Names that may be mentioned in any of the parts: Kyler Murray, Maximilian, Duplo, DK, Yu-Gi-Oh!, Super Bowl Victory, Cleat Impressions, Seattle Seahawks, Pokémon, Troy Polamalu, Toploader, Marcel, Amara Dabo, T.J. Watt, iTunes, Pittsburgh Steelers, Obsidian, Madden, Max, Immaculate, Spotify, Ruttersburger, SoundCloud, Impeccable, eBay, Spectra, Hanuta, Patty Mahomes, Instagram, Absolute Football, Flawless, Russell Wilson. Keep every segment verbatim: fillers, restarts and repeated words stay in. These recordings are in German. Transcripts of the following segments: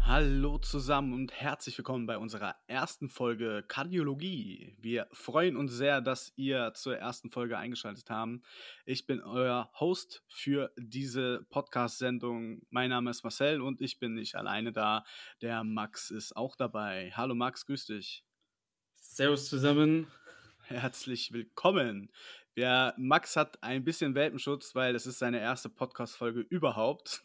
Hallo zusammen und herzlich willkommen bei unserer ersten Folge Kardiologie. Wir freuen uns sehr, dass ihr zur ersten Folge eingeschaltet habt. Ich bin euer Host für diese Podcast-Sendung. Mein Name ist Marcel und ich bin nicht alleine da. Der Max ist auch dabei. Hallo Max, grüß dich. Servus zusammen. Herzlich willkommen. Ja, Max hat ein bisschen Welpenschutz, weil es ist seine erste Podcast-Folge überhaupt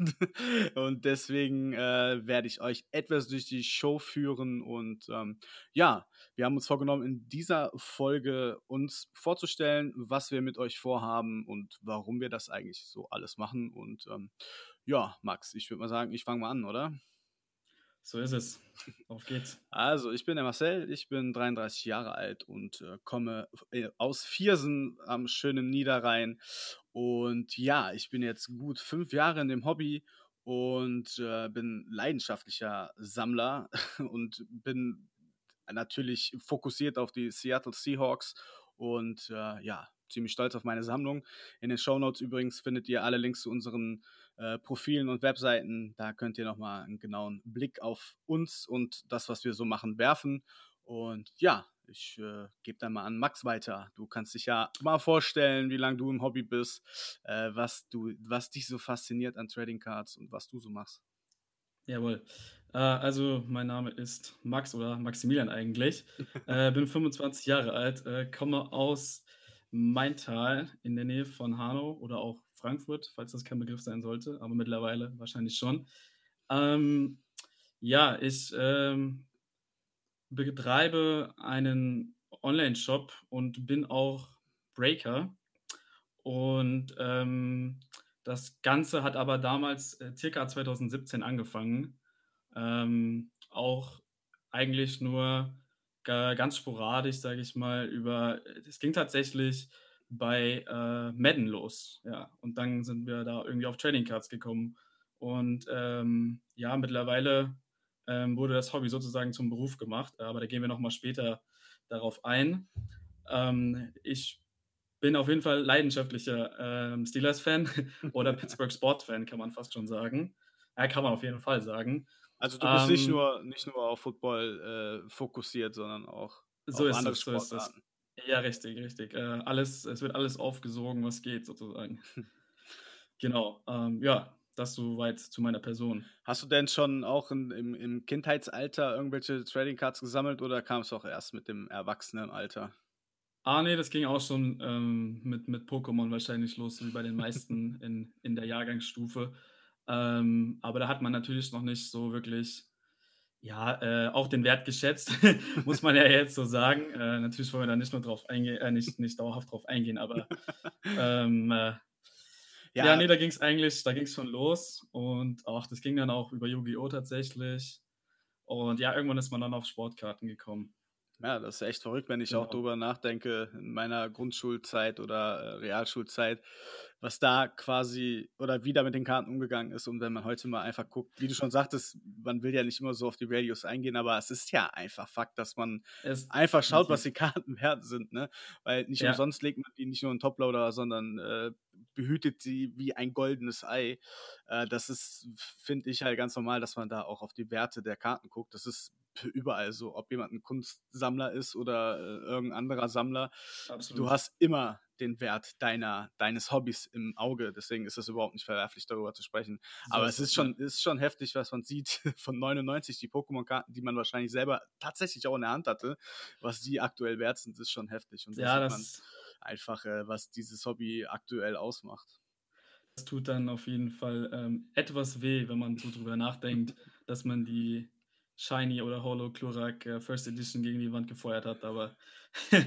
und deswegen äh, werde ich euch etwas durch die Show führen und ähm, ja, wir haben uns vorgenommen, in dieser Folge uns vorzustellen, was wir mit euch vorhaben und warum wir das eigentlich so alles machen und ähm, ja, Max, ich würde mal sagen, ich fange mal an, oder? So ist es. Auf geht's. Also, ich bin der Marcel, ich bin dreiunddreißig Jahre alt und äh, komme aus Viersen am schönen Niederrhein. Und ja, ich bin jetzt gut fünf Jahre in dem Hobby und äh, bin leidenschaftlicher Sammler und bin natürlich fokussiert auf die Seattle Seahawks und äh, ja, ziemlich stolz auf meine Sammlung. In den Shownotes übrigens findet ihr alle Links zu unseren Äh, Profilen und Webseiten, da könnt ihr nochmal einen genauen Blick auf uns und das, was wir so machen, werfen. Und ja, ich äh, gebe dann mal an Max weiter. Du kannst dich ja mal vorstellen, wie lange du im Hobby bist, äh, was du, was dich so fasziniert an Trading Cards und was du so machst. Jawohl. Äh, also mein Name ist Max oder Maximilian eigentlich. äh, bin fünfundzwanzig Jahre alt, äh, komme aus Maintal in der Nähe von Hanau oder auch Frankfurt, falls das kein Begriff sein sollte, aber mittlerweile wahrscheinlich schon. Ähm, ja, ich ähm, betreibe einen Online-Shop und bin auch Breaker. Und ähm, das Ganze hat aber damals äh, circa zwanzig siebzehn angefangen. Ähm, auch eigentlich nur g- ganz sporadisch, sage ich mal, über, es ging tatsächlich bei äh, Madden los, ja, und dann sind wir da irgendwie auf Trading Cards gekommen und ähm, ja, mittlerweile ähm, wurde das Hobby sozusagen zum Beruf gemacht, aber da gehen wir nochmal später darauf ein. Ähm, ich bin auf jeden Fall leidenschaftlicher ähm, Steelers-Fan oder Pittsburgh Sport-Fan, kann man fast schon sagen. Ja, kann man auf jeden Fall sagen. Also du bist ähm, nicht nur, nicht nur auf Football äh, fokussiert, sondern auch so auf ist andere es, Sportarten. So ist es. Ja, richtig, richtig. Äh, alles, es wird alles aufgesogen, was geht, sozusagen. Genau. Ähm, ja, das soweit zu meiner Person. Hast du denn schon auch in, im, im Kindheitsalter irgendwelche Trading Cards gesammelt oder kam es auch erst mit dem Erwachsenenalter? Ah, nee, das ging auch schon ähm, mit, mit Pokémon wahrscheinlich los, wie bei den meisten in, in der Jahrgangsstufe. Ähm, aber da hat man natürlich noch nicht so wirklich... Ja, äh, auch den Wert geschätzt, muss man ja jetzt so sagen. Äh, natürlich wollen wir da nicht nur drauf eingehen, äh, nicht, nicht dauerhaft drauf eingehen, aber ähm, äh, ja. ja, nee, da ging es eigentlich, da ging es schon los und auch das ging dann auch über Yu-Gi-Oh! Tatsächlich und ja, irgendwann ist man dann auf Sportkarten gekommen. Ja, das ist echt verrückt, wenn ich genau. auch drüber nachdenke, in meiner Grundschulzeit oder Realschulzeit, was da quasi oder wie da mit den Karten umgegangen ist. Und wenn man heute mal einfach guckt, wie du schon sagtest, man will ja nicht immer so auf die Values eingehen, aber es ist ja einfach Fakt, dass man es einfach schaut, was die Karten wert sind, ne? Weil nicht ja. umsonst legt man die nicht nur in Toploader, sondern äh, behütet sie wie ein goldenes Ei. Äh, das ist, finde ich, halt ganz normal, dass man da auch auf die Werte der Karten guckt. Das ist überall so, ob jemand ein Kunstsammler ist oder äh, irgendein anderer Sammler. Absolut. Du hast immer den Wert deiner, deines Hobbys im Auge, deswegen ist es überhaupt nicht verwerflich, darüber zu sprechen. So, aber es ist schon, ist schon heftig, was man sieht von neunundneunzig, die Pokémon-Karten, die man wahrscheinlich selber tatsächlich auch in der Hand hatte, was die aktuell wert sind, ist schon heftig. Und ja, das sieht man einfach, äh, was dieses Hobby aktuell ausmacht. Das tut dann auf jeden Fall ähm, etwas weh, wenn man so drüber nachdenkt, dass man die Shiny oder Holo Klurak äh, First Edition gegen die Wand gefeuert hat, aber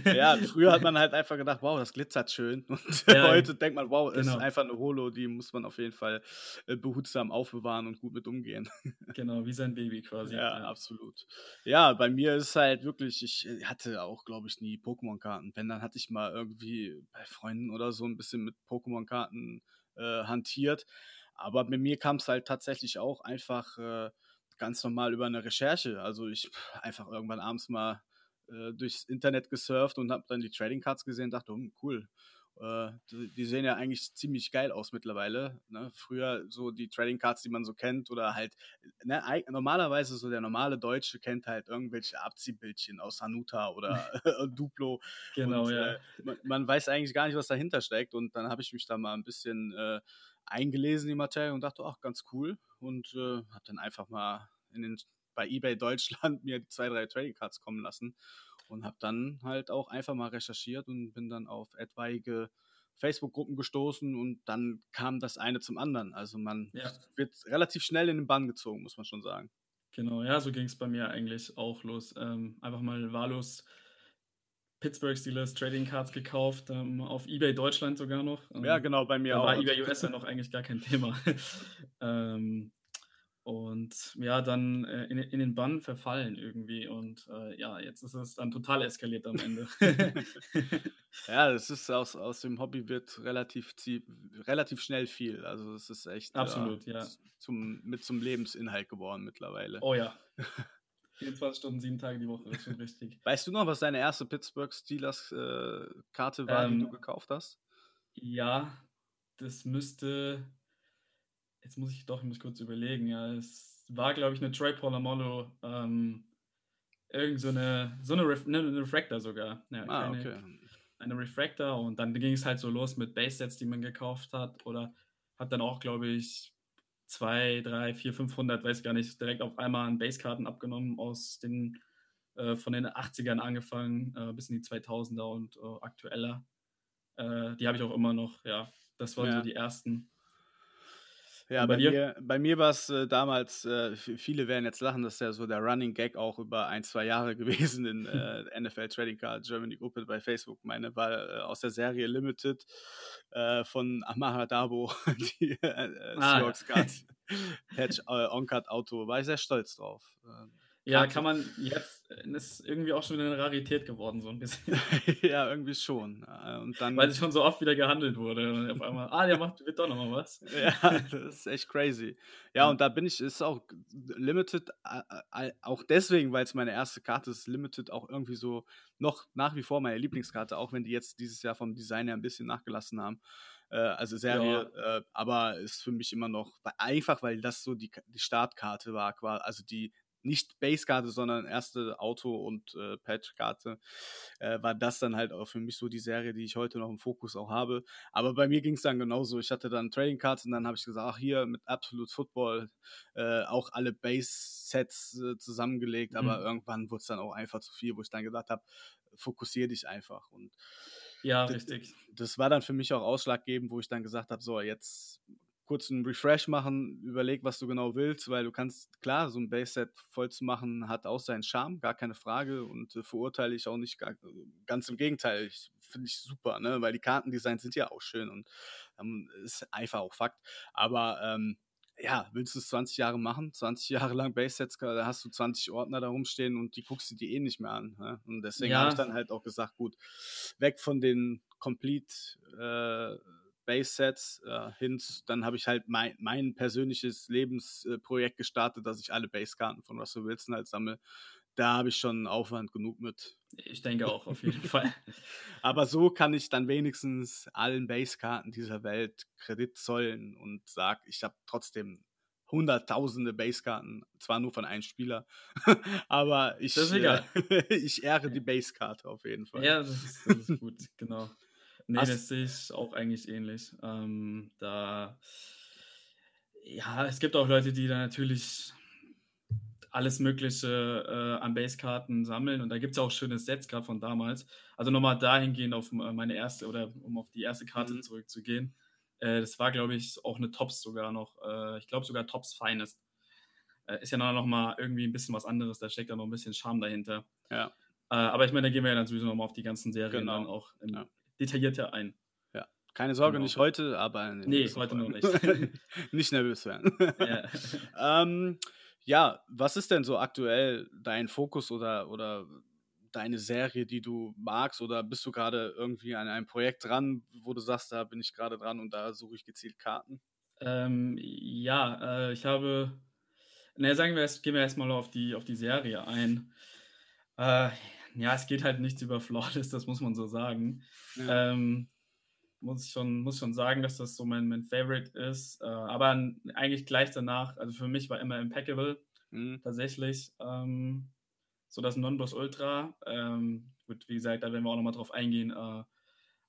ja, früher hat man halt einfach gedacht, wow, das glitzert schön und ja, heute denkt man, wow, das genau. ist einfach eine Holo, die muss man auf jeden Fall äh, behutsam aufbewahren und gut mit umgehen. Genau, wie sein Baby quasi. Ja, ja, absolut. Ja, bei mir ist halt wirklich, ich hatte auch, glaube ich, nie Pokémon-Karten. Wenn, dann hatte ich mal irgendwie bei Freunden oder so ein bisschen mit Pokémon-Karten äh, hantiert, aber bei mir kam es halt tatsächlich auch einfach äh, ganz normal über eine Recherche. Also ich einfach irgendwann abends mal äh, durchs Internet gesurft und habe dann die Trading Cards gesehen und dachte, oh, cool, äh, die, die sehen ja eigentlich ziemlich geil aus mittlerweile. Ne? Früher so die Trading Cards, die man so kennt oder halt, ne, normalerweise so der normale Deutsche kennt halt irgendwelche Abziehbildchen aus Hanuta oder Duplo. Genau, und, ja. Äh, man, man weiß eigentlich gar nicht, was dahinter steckt, und dann habe ich mich da mal ein bisschen äh, eingelesen, die Materie, und dachte, ach, ganz cool, und äh, habe dann einfach mal in den, bei eBay Deutschland mir zwei, drei Trading Cards kommen lassen und habe dann halt auch einfach mal recherchiert und bin dann auf etwaige Facebook-Gruppen gestoßen, und dann kam das eine zum anderen. Also man ja. wird relativ schnell in den Bann gezogen, muss man schon sagen. Genau, ja, so ging es bei mir eigentlich auch los. Ähm, einfach mal wahllos Pittsburgh Steelers Trading Cards gekauft, ähm, auf eBay Deutschland sogar noch. Ähm, ja, genau, bei mir da auch. Da war eBay U S ja noch eigentlich gar kein Thema. ähm, und ja, dann äh, in, in den Bann verfallen irgendwie, und äh, ja, jetzt ist es dann total eskaliert am Ende. Ja, das ist aus, aus dem Hobby wird relativ, relativ schnell viel. Also es ist echt absolut, äh, ja. zum, mit zum Lebensinhalt geworden mittlerweile. Oh ja. vierundzwanzig Stunden, sieben Tage die Woche, ist schon richtig. Weißt du noch, was deine erste Pittsburgh Steelers-Karte äh, war, ähm, die du gekauft hast? Ja, das müsste, jetzt muss ich doch, ich muss kurz überlegen, ja, es war, glaube ich, eine Troy Polamalu, ähm, irgend so eine, so eine, Ref, ne, eine Refractor sogar. Ja, ah, keine, okay. Eine Refractor, und dann ging es halt so los mit Base-Sets, die man gekauft hat, oder hat dann auch, glaube ich, zwei, drei, vier, fünfhundert, weiß gar nicht, direkt auf einmal an Basekarten abgenommen, aus den, äh, von den achtzigern angefangen, äh, bis in die zweitausender und äh, aktueller. Äh, die habe ich auch immer noch, ja. Das waren ja. so die ersten. Ja, bei, bei dir? Mir, bei mir war es äh, damals, äh, viele werden jetzt lachen, das ist ja so der Running Gag auch über ein, zwei Jahre gewesen in äh, N F L Trading Card Germany Open bei Facebook. Meine war äh, aus der Serie Limited äh, von Amara Dabo, die äh, äh, ah, Seahawks Cards, Hedge äh, On-Card Auto, war ich sehr stolz drauf. Ähm, ja, kann man jetzt, ist irgendwie auch schon wieder eine Rarität geworden, so ein bisschen. Ja, irgendwie schon. Und dann, weil es schon so oft wieder gehandelt wurde. Und auf einmal, ah, der macht, wird doch nochmal was. Ja, das ist echt crazy. Ja, und da bin ich, ist auch Limited, auch deswegen, weil es meine erste Karte ist, Limited auch irgendwie so noch nach wie vor meine Lieblingskarte, auch wenn die jetzt dieses Jahr vom Design her ein bisschen nachgelassen haben. Also Serie, ja. äh, aber ist für mich immer noch, einfach weil das so die, die Startkarte war, quasi, also die nicht Base-Karte, sondern erste Auto- und äh, Patch-Karte, äh, war das dann halt auch für mich so die Serie, die ich heute noch im Fokus auch habe. Aber bei mir ging es dann genauso. Ich hatte dann Trading Cards, und dann habe ich gesagt, ach hier, mit Absolute Football äh, auch alle Base-Sets äh, zusammengelegt, mhm. aber irgendwann wurde es dann auch einfach zu viel, wo ich dann gesagt habe, fokussier dich einfach. Und ja, d- richtig. Das war dann für mich auch ausschlaggebend, wo ich dann gesagt habe, so, jetzt kurz einen Refresh machen, überleg, was du genau willst, weil du kannst, klar, so ein Base-Set voll zu machen, hat auch seinen Charme, gar keine Frage, und äh, verurteile ich auch nicht, gar, ganz im Gegenteil, ich, finde ich super, ne, weil die Kartendesigns sind ja auch schön, und ähm, ist einfach auch Fakt, aber ähm, ja, willst du es zwanzig Jahre machen, zwanzig Jahre lang Base-Sets, da hast du zwanzig Ordner da rumstehen, und die guckst du dir eh nicht mehr an, ne? Und deswegen ja. habe ich dann halt auch gesagt, gut, weg von den Complete äh, Base-Sets äh, hin, dann habe ich halt mein, mein persönliches Lebensprojekt äh, gestartet, dass ich alle Base-Karten von Russell Wilson halt sammle. Da habe ich schon Aufwand genug mit. Ich denke auch, auf jeden Fall. Aber so kann ich dann wenigstens allen Base-Karten dieser Welt Kredit zollen und sage, ich habe trotzdem hunderttausende Base-Karten, zwar nur von einem Spieler, aber ich, das ist egal. Äh, ich ehre die Base-Karte auf jeden Fall. Ja, das ist, das ist gut, genau. Nee, Hast das sehe ich auch eigentlich ähnlich. Ähm, da, ja, es gibt auch Leute, die da natürlich alles Mögliche äh, an Base-Karten sammeln, und da gibt es ja auch schöne Sets gerade von damals. Also nochmal dahingehend auf meine erste, oder um auf die erste Karte mhm. zurückzugehen. Äh, das war, glaube ich, auch eine Tops sogar noch. Äh, ich glaube sogar Tops Finest. Äh, ist ja nochmal irgendwie ein bisschen was anderes, da steckt ja noch ein bisschen Charme dahinter. Ja. Äh, aber ich meine, da gehen wir ja natürlich nochmal auf die ganzen Serien genau. dann auch im, ja. detaillierter ein. Ja, keine Sorge, nicht heute, aber... Nee, heute noch nicht. Nicht nervös werden. Ja. ähm, ja, was ist denn so aktuell dein Fokus oder, oder deine Serie, die du magst, oder bist du gerade irgendwie an einem Projekt dran, wo du sagst, da bin ich gerade dran und da suche ich gezielt Karten? Ähm, ja, äh, ich habe Na, sagen wir erst, gehen wir erstmal auf die, auf die Serie ein. Äh, ja, es geht halt nichts über Flawless, das muss man so sagen. Ja. Ähm, muss ich schon, muss schon sagen, dass das so mein, mein Favorite ist. Äh, aber eigentlich gleich danach, also für mich war immer Impeccable, mhm. tatsächlich. Ähm, so das Nonplusultra. Ähm, gut, wie gesagt, da werden wir auch nochmal drauf eingehen. Äh,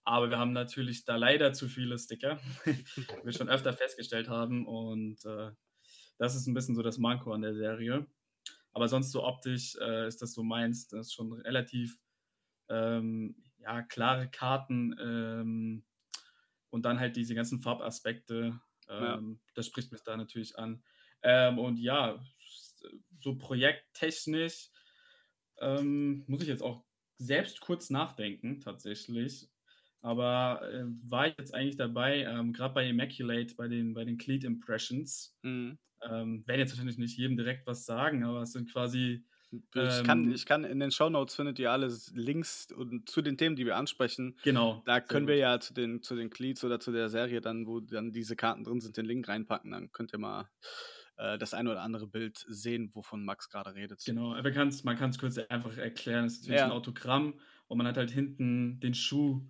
aber wir haben natürlich da leider zu viele Sticker, wie wir schon öfter festgestellt haben. Und äh, das ist ein bisschen so das Manko an der Serie. Aber sonst so optisch äh, ist das so meins. Das ist schon relativ ähm, ja, klare Karten ähm, und dann halt diese ganzen Farbaspekte. Ähm, ja. Das spricht mich da natürlich an. Ähm, und ja, so projekttechnisch ähm, muss ich jetzt auch selbst kurz nachdenken tatsächlich. Aber äh, war ich jetzt eigentlich dabei, ähm, gerade bei Immaculate, bei den, bei den Cleat Impressions. Mhm. Ähm, werden jetzt natürlich nicht jedem direkt was sagen, aber es sind quasi... Ähm, ich, kann, ich kann, in den Shownotes findet ihr alle Links und zu den Themen, die wir ansprechen. Genau. Da können wir ja zu den, zu den Cleats oder zu der Serie dann, wo dann diese Karten drin sind, den Link reinpacken. Dann könnt ihr mal äh, das ein oder andere Bild sehen, wovon Max gerade redet. Genau, aber kann's, man kann es kurz einfach erklären. Es ist natürlich ja. ein Autogramm und man hat halt hinten den Schuh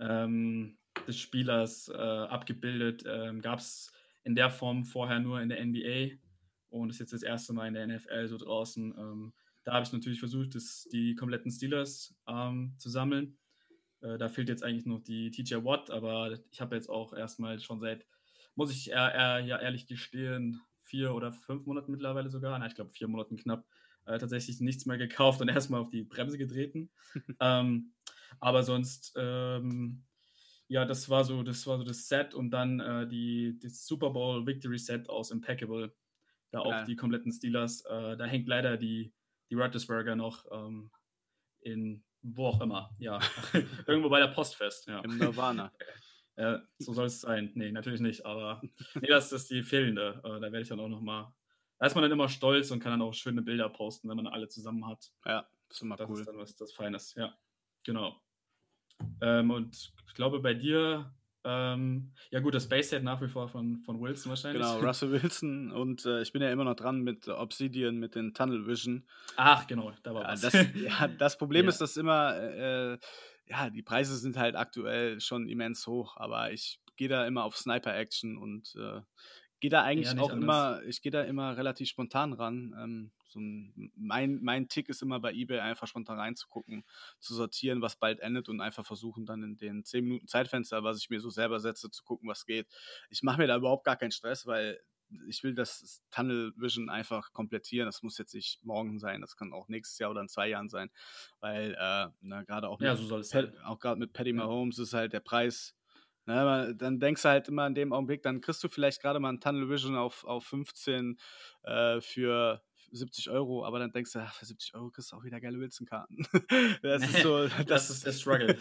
ähm, des Spielers äh, abgebildet. Ähm, Gab es in der Form vorher nur in der N B A und ist jetzt das erste Mal in der N F L so draußen. Ähm, da habe ich natürlich versucht, das, die kompletten Steelers ähm, zu sammeln. Äh, da fehlt jetzt eigentlich noch die T J. Watt, aber ich habe jetzt auch erstmal schon seit, muss ich äh, äh, ja ehrlich gestehen, vier oder fünf Monaten mittlerweile sogar, na, ich glaube vier Monaten knapp, äh, tatsächlich nichts mehr gekauft und erstmal auf die Bremse getreten. ähm, aber sonst... Ähm, Ja, das war so, das war so das Set und dann äh, die, das Super Bowl Victory Set aus Impeccable. Da auch ja. die kompletten Steelers. Äh, da hängt leider die, die Ruttersburger noch ähm, in wo auch immer. Ja, irgendwo bei der Post fest. Ja. Im Nirvana. äh, so soll es sein. Nee, natürlich nicht, aber nee, das ist die fehlende. Äh, da werde ich dann auch nochmal. Da ist man dann immer stolz und kann dann auch schöne Bilder posten, wenn man alle zusammen hat. Ja, das ist immer das cool. Das ist dann was das Feines. Ja, genau. Ähm, und ich glaube bei dir, ähm, ja gut, das Base-Set nach wie vor von, von Wilson wahrscheinlich. Genau, Russell Wilson und äh, ich bin ja immer noch dran mit Obsidian, mit den Tunnel Vision. Ach genau, da war ja, was. Das, ja, das Problem ja. ist, dass immer, äh, ja, die Preise sind halt aktuell schon immens hoch, aber ich gehe da immer auf Sniper-Action und äh, gehe da eigentlich ja, auch anders. immer, ich gehe da immer relativ spontan ran. Ähm, So ein, mein, mein Tick ist immer bei eBay einfach spontan reinzugucken, zu sortieren, was bald endet und einfach versuchen dann in den zehn Minuten Zeitfenster, was ich mir so selber setze, zu gucken, was geht. Ich mache mir da überhaupt gar keinen Stress, weil ich will das Tunnel Vision einfach komplettieren. Das muss jetzt nicht morgen sein, das kann auch nächstes Jahr oder in zwei Jahren sein, weil äh, gerade auch, ja, so Pat- auch gerade mit Patty Mahomes ja. ist halt der Preis. Na, dann denkst du halt immer in dem Augenblick, dann kriegst du vielleicht gerade mal ein Tunnel Vision auf, auf fünfzehn äh, für siebzig Euro, aber dann denkst du, ach, für siebzig Euro kriegst du auch wieder geile Wilson-Karten. Das ist so, das, das ist der Struggle.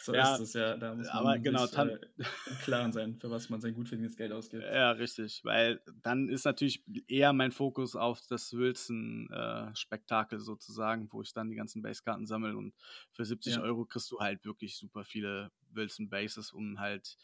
so ja, ist es, ja. Da muss man aber genau, sich, äh, im Klaren sein, für was man sein gut verdientes Geld ausgibt. Ja, richtig, weil dann ist natürlich eher mein Fokus auf das Wilson-Spektakel äh, sozusagen, wo ich dann die ganzen Base-Karten sammle und für siebzig ja. Euro kriegst du halt wirklich super viele Wilson-Bases, um halt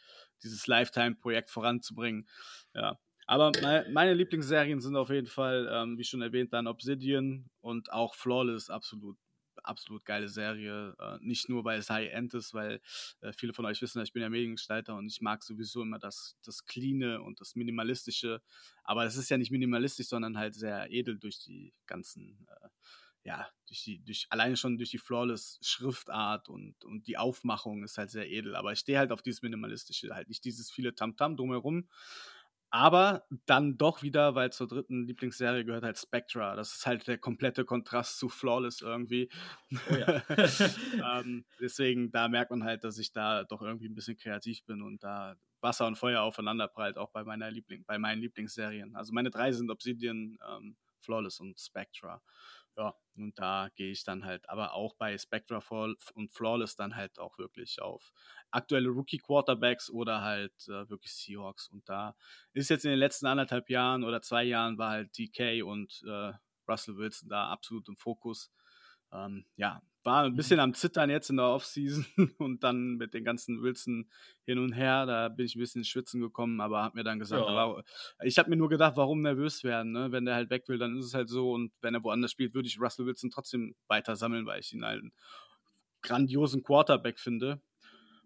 dieses Lifetime-Projekt voranzubringen. Ja. Aber meine Lieblingsserien sind auf jeden Fall, ähm, wie schon erwähnt, dann Obsidian und auch Flawless, absolut, absolut geile Serie. Äh, nicht nur, weil es High-End ist, weil äh, viele von euch wissen, ich bin ja Mediengestalter und ich mag sowieso immer das, das Cleane und das Minimalistische. Aber das ist ja nicht minimalistisch, sondern halt sehr edel durch die ganzen, äh, ja, durch die, durch, alleine schon durch die Flawless-Schriftart und, und die Aufmachung ist halt sehr edel. Aber ich stehe halt auf dieses Minimalistische, halt nicht dieses viele Tamtam drumherum. Aber dann doch wieder, weil zur dritten Lieblingsserie gehört halt Spectra. Das ist halt der komplette Kontrast zu Flawless irgendwie. Oh ja. ähm, deswegen, da merkt man halt, dass ich da doch irgendwie ein bisschen kreativ bin und da Wasser und Feuer aufeinanderprallt, auch bei meiner Liebling, bei meinen Lieblingsserien. Also meine drei sind Obsidian, ähm, Flawless und Spectra. Ja, und da gehe ich dann halt, aber auch bei Spectra und Flawless dann halt auch wirklich auf aktuelle Rookie-Quarterbacks oder halt äh, wirklich Seahawks. Und da ist jetzt in den letzten anderthalb Jahren oder zwei Jahren war halt D K und äh, Russell Wilson da absolut im Fokus. ähm, ja, war ein bisschen am Zittern jetzt in der Offseason und dann mit den ganzen Wilson hin und her, da bin ich ein bisschen ins Schwitzen gekommen, aber hab mir dann gesagt, ja. war, ich habe mir nur gedacht, warum nervös werden, ne? Wenn der halt weg will, dann ist es halt so, und wenn er woanders spielt, würde ich Russell Wilson trotzdem weiter sammeln, weil ich ihn halt einen grandiosen Quarterback finde.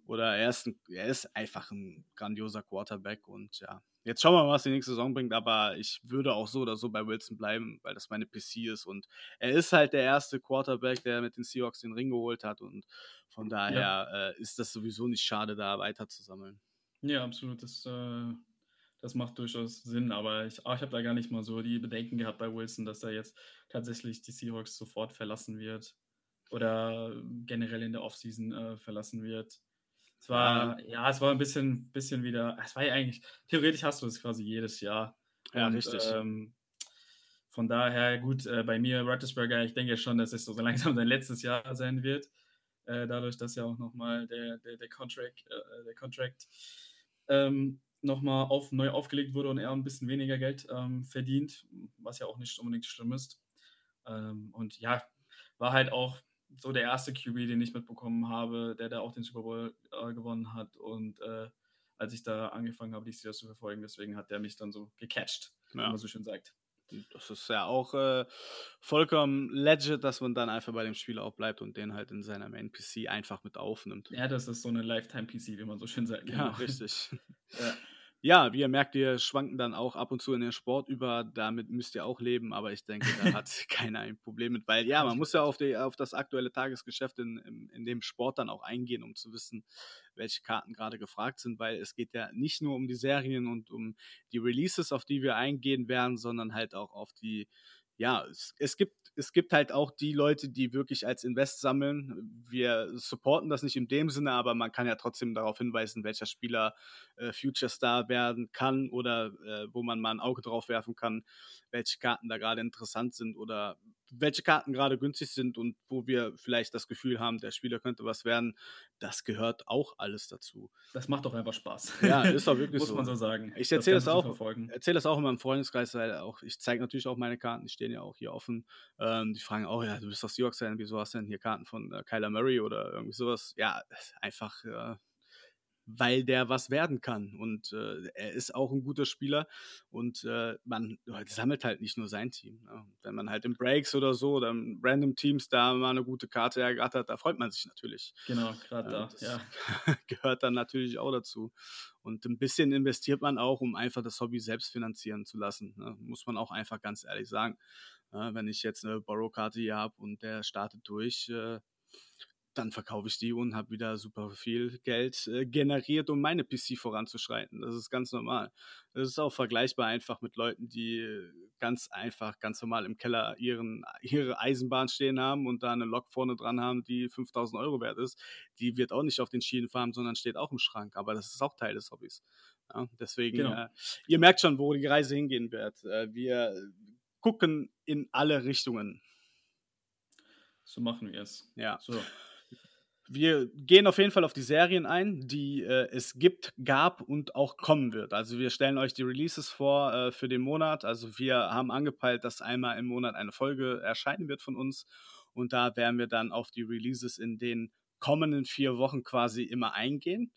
Oder er ist, ein, er ist einfach ein grandioser Quarterback, und ja, jetzt schauen wir mal, was die nächste Saison bringt, aber ich würde auch so oder so bei Wilson bleiben, weil das meine P C ist, und er ist halt der erste Quarterback, der mit den Seahawks den Ring geholt hat, und von daher ja. äh, ist das sowieso nicht schade, da weiter zu sammeln. Ja, absolut, das, äh, das macht durchaus Sinn, aber ich, ich habe da gar nicht mal so die Bedenken gehabt bei Wilson, dass er jetzt tatsächlich die Seahawks sofort verlassen wird oder generell in der Offseason äh, verlassen wird. Es war, ja, es war ein bisschen, bisschen wieder, es war ja eigentlich, theoretisch hast du es quasi jedes Jahr. Ja, und, richtig. Ähm, von daher, gut, äh, bei mir, Ruttersburger, ich denke schon, dass es so langsam sein letztes Jahr sein wird. Äh, dadurch, dass ja auch nochmal der, der, der Contract, äh, der Contract ähm, nochmal auf, neu aufgelegt wurde und er ein bisschen weniger Geld ähm, verdient, was ja auch nicht unbedingt schlimm ist. Ähm, und ja, war halt auch so der erste Q B, den ich mitbekommen habe, der da auch den Super Bowl äh, gewonnen hat, und äh, als ich da angefangen habe, die Steelers zu verfolgen, deswegen hat der mich dann so gecatcht, ja. Wie man so schön sagt. Das ist ja auch äh, vollkommen legit, dass man dann einfach bei dem Spieler auch bleibt und den halt in seiner Main-P C einfach mit aufnimmt. Ja, das ist so eine Lifetime-P C, wie man so schön sagt. Ja, genau. Richtig. ja. Ja, wie ihr merkt, wir schwanken dann auch ab und zu in den Sport über, damit müsst ihr auch leben, aber ich denke, da hat keiner ein Problem mit, weil ja, man muss ja auf, die, auf das aktuelle Tagesgeschäft in, in, in dem Sport dann auch eingehen, um zu wissen, welche Karten gerade gefragt sind, weil es geht ja nicht nur um die Serien und um die Releases, auf die wir eingehen werden, sondern halt auch auf die, ja, es, es gibt Es gibt halt auch die Leute, die wirklich als Invest sammeln. Wir supporten das nicht in dem Sinne, aber man kann ja trotzdem darauf hinweisen, welcher Spieler äh, Future Star werden kann oder äh, wo man mal ein Auge drauf werfen kann, welche Karten da gerade interessant sind oder welche Karten gerade günstig sind und wo wir vielleicht das Gefühl haben, der Spieler könnte was werden. Das gehört auch alles dazu. Das macht doch einfach Spaß. Ja, ist doch wirklich so. Muss man so sagen. Ich erzähle das, das auch erzähle das auch immer im Freundeskreis, weil auch ich zeige natürlich auch meine Karten, die stehen ja auch hier offen. Ähm, die fragen auch, oh, ja, du bist doch Seahawks-Fan, wieso hast du denn hier Karten von äh, Kyler Murray oder irgendwie sowas? Ja, einfach äh, weil der was werden kann, und äh, er ist auch ein guter Spieler, und äh, man sammelt halt nicht nur sein Team. Ne? Wenn man halt in Breaks oder so oder in Random Teams da mal eine gute Karte ergattert, da freut man sich natürlich. Genau, gerade äh, da, ja. Gehört dann natürlich auch dazu. Und ein bisschen investiert man auch, um einfach das Hobby selbst finanzieren zu lassen. Ne? Muss man auch einfach ganz ehrlich sagen. Äh, wenn ich jetzt eine Borrow-Karte hier habe und der startet durch, äh, dann verkaufe ich die und habe wieder super viel Geld äh, generiert, um meine P C voranzuschreiten. Das ist ganz normal. Das ist auch vergleichbar einfach mit Leuten, die ganz einfach, ganz normal im Keller ihren, ihre Eisenbahn stehen haben und da eine Lok vorne dran haben, die fünftausend Euro wert ist. Die wird auch nicht auf den Schienen fahren, sondern steht auch im Schrank. Aber das ist auch Teil des Hobbys. Ja, deswegen, genau. äh, ihr merkt schon, wo die Reise hingehen wird. Äh, wir gucken in alle Richtungen. So machen wir es. Ja. So. Wir gehen auf jeden Fall auf die Serien ein, die äh, es gibt, gab und auch kommen wird. Also wir stellen euch die Releases vor äh, für den Monat. Also wir haben angepeilt, dass einmal im Monat eine Folge erscheinen wird von uns. Und da werden wir dann auf die Releases in den kommenden vier Wochen quasi immer eingehen.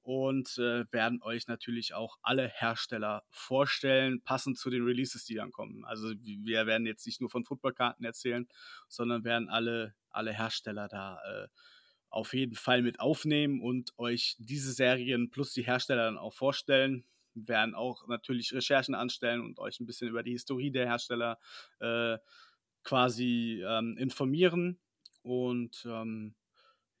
Und äh, werden euch natürlich auch alle Hersteller vorstellen, passend zu den Releases, die dann kommen. Also wir werden jetzt nicht nur von Footballkarten erzählen, sondern werden alle, alle Hersteller da äh, auf jeden Fall mit aufnehmen und euch diese Serien plus die Hersteller dann auch vorstellen. Wir werden auch natürlich Recherchen anstellen und euch ein bisschen über die Historie der Hersteller äh, quasi ähm, informieren. Und ähm,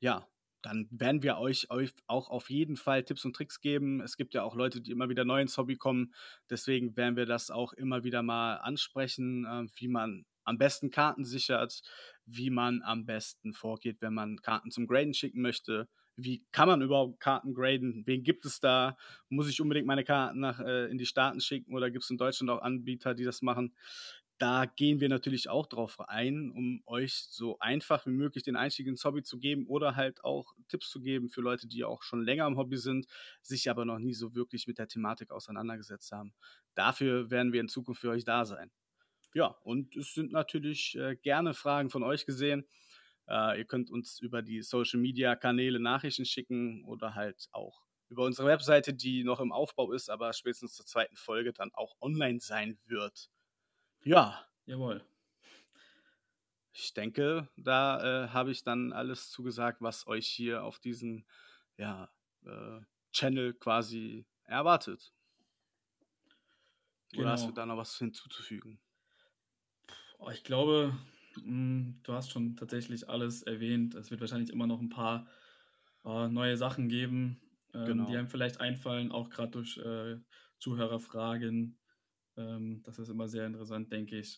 ja, dann werden wir euch, euch auch auf jeden Fall Tipps und Tricks geben. Es gibt ja auch Leute, die immer wieder neu ins Hobby kommen. Deswegen werden wir das auch immer wieder mal ansprechen, äh, wie man am besten Karten sichert, wie man am besten vorgeht, wenn man Karten zum Graden schicken möchte. Wie kann man überhaupt Karten graden? Wen gibt es da? Muss ich unbedingt meine Karten nach, äh, in die Staaten schicken oder gibt es in Deutschland auch Anbieter, die das machen? Da gehen wir natürlich auch drauf ein, um euch so einfach wie möglich den Einstieg ins Hobby zu geben oder halt auch Tipps zu geben für Leute, die auch schon länger im Hobby sind, sich aber noch nie so wirklich mit der Thematik auseinandergesetzt haben. Dafür werden wir in Zukunft für euch da sein. Ja, und es sind natürlich äh, gerne Fragen von euch gesehen. Äh, ihr könnt uns über die Social-Media-Kanäle Nachrichten schicken oder halt auch über unsere Webseite, die noch im Aufbau ist, aber spätestens zur zweiten Folge dann auch online sein wird. Ja. Jawohl. Ich denke, da äh, habe ich dann alles zugesagt, was euch hier auf diesem ja, äh, Channel quasi erwartet. Genau. Oder hast du da noch was hinzuzufügen? Oh, ich glaube, mh, du hast schon tatsächlich alles erwähnt. Es wird wahrscheinlich immer noch ein paar äh, neue Sachen geben, ähm, genau. die einem vielleicht einfallen, auch gerade durch äh, Zuhörerfragen. Ähm, das ist immer sehr interessant, denke ich.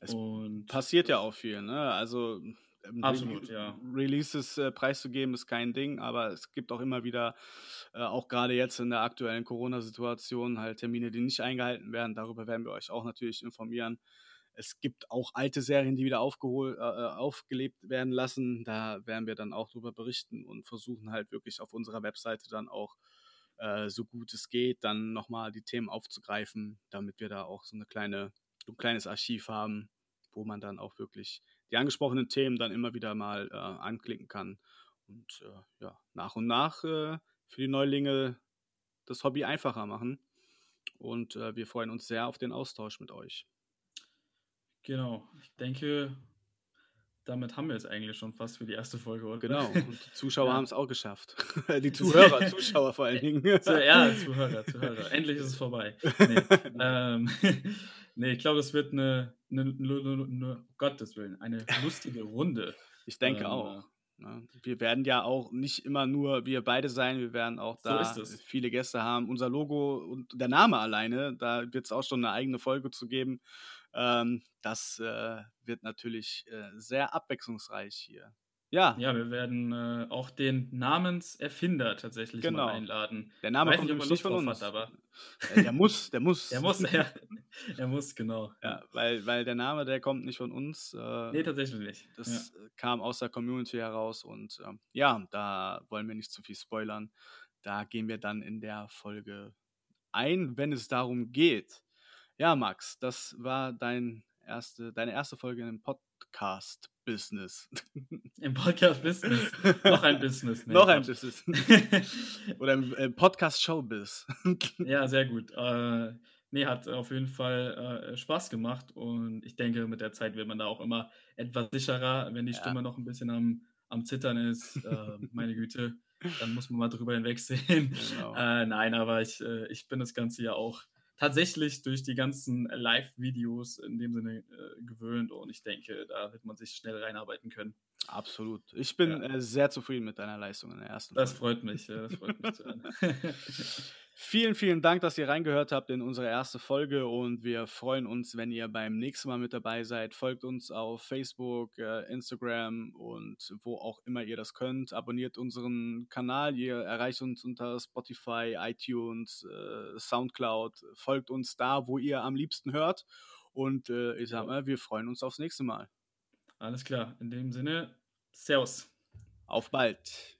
Es und passiert ja auch viel, ne? Also absolut, Re- ja. Releases äh, preiszugeben ist kein Ding, aber es gibt auch immer wieder, äh, auch gerade jetzt in der aktuellen Corona-Situation, halt Termine, die nicht eingehalten werden. Darüber werden wir euch auch natürlich informieren. Es gibt auch alte Serien, die wieder aufgehol- äh, aufgelebt werden lassen. Da werden wir dann auch drüber berichten und versuchen halt wirklich auf unserer Webseite dann auch, äh, so gut es geht, dann nochmal die Themen aufzugreifen, damit wir da auch so eine kleine ein kleines Archiv haben, wo man dann auch wirklich die angesprochenen Themen dann immer wieder mal äh, anklicken kann und äh, ja, nach und nach äh, für die Neulinge das Hobby einfacher machen. Und äh, wir freuen uns sehr auf den Austausch mit euch. Genau, ich denke, damit haben wir es eigentlich schon fast für die erste Folge, oder? Genau, und die Zuschauer ja. haben es auch geschafft. Die Zuhörer, Zuschauer vor allen Dingen. Zu, ja, Zuhörer, Zuhörer. Endlich ist es vorbei. Nee, ähm, nee, ich glaube, das wird eine, eine, eine, eine Gottes Willen, eine lustige Runde. Ich denke ähm, auch. Ne? Wir werden ja auch nicht immer nur wir beide sein, wir werden auch da so viele Gäste haben. Unser Logo und der Name alleine, da wird es auch schon eine eigene Folge zu geben. Ähm, das äh, wird natürlich äh, sehr abwechslungsreich hier. Ja, ja wir werden äh, auch den Namenserfinder tatsächlich genau. mal einladen. Der Name kommt nicht, nicht von uns. Hat, aber äh, der muss, der muss. Der muss, er, er muss, genau. Ja, weil, weil der Name, der kommt nicht von uns. Äh, nee, tatsächlich nicht. Das ja. kam aus der Community heraus und äh, ja, da wollen wir nicht zu viel spoilern. Da gehen wir dann in der Folge ein, wenn es darum geht. Ja, Max, das war dein erste, deine erste Folge im Podcast-Business. Im Podcast-Business? Noch ein Business. Nee, Noch ein Gott. Business. Oder im Podcast-Showbiz. Ja, sehr gut. Äh, nee, hat auf jeden Fall äh, Spaß gemacht. Und ich denke, mit der Zeit wird man da auch immer etwas sicherer, wenn die ja. Stimme noch ein bisschen am, am Zittern ist. Äh, meine Güte, dann muss man mal drüber hinwegsehen. Genau. Äh, nein, aber ich, äh, ich bin das Ganze ja auch tatsächlich durch die ganzen Live-Videos in dem Sinne äh, gewöhnt und ich denke, da wird man sich schnell reinarbeiten können. Absolut. Ich bin ja. äh, sehr zufrieden mit deiner Leistung in der ersten Folge. Das freut mich, ja, das freut mich zu hören. Vielen, vielen Dank, dass ihr reingehört habt in unsere erste Folge und wir freuen uns, wenn ihr beim nächsten Mal mit dabei seid. Folgt uns auf Facebook, äh, Instagram und wo auch immer ihr das könnt. Abonniert unseren Kanal, ihr erreicht uns unter Spotify, iTunes, äh, Soundcloud. Folgt uns da, wo ihr am liebsten hört und äh, ich sag mal, wir freuen uns aufs nächste Mal. Alles klar, in dem Sinne, Servus. Auf bald.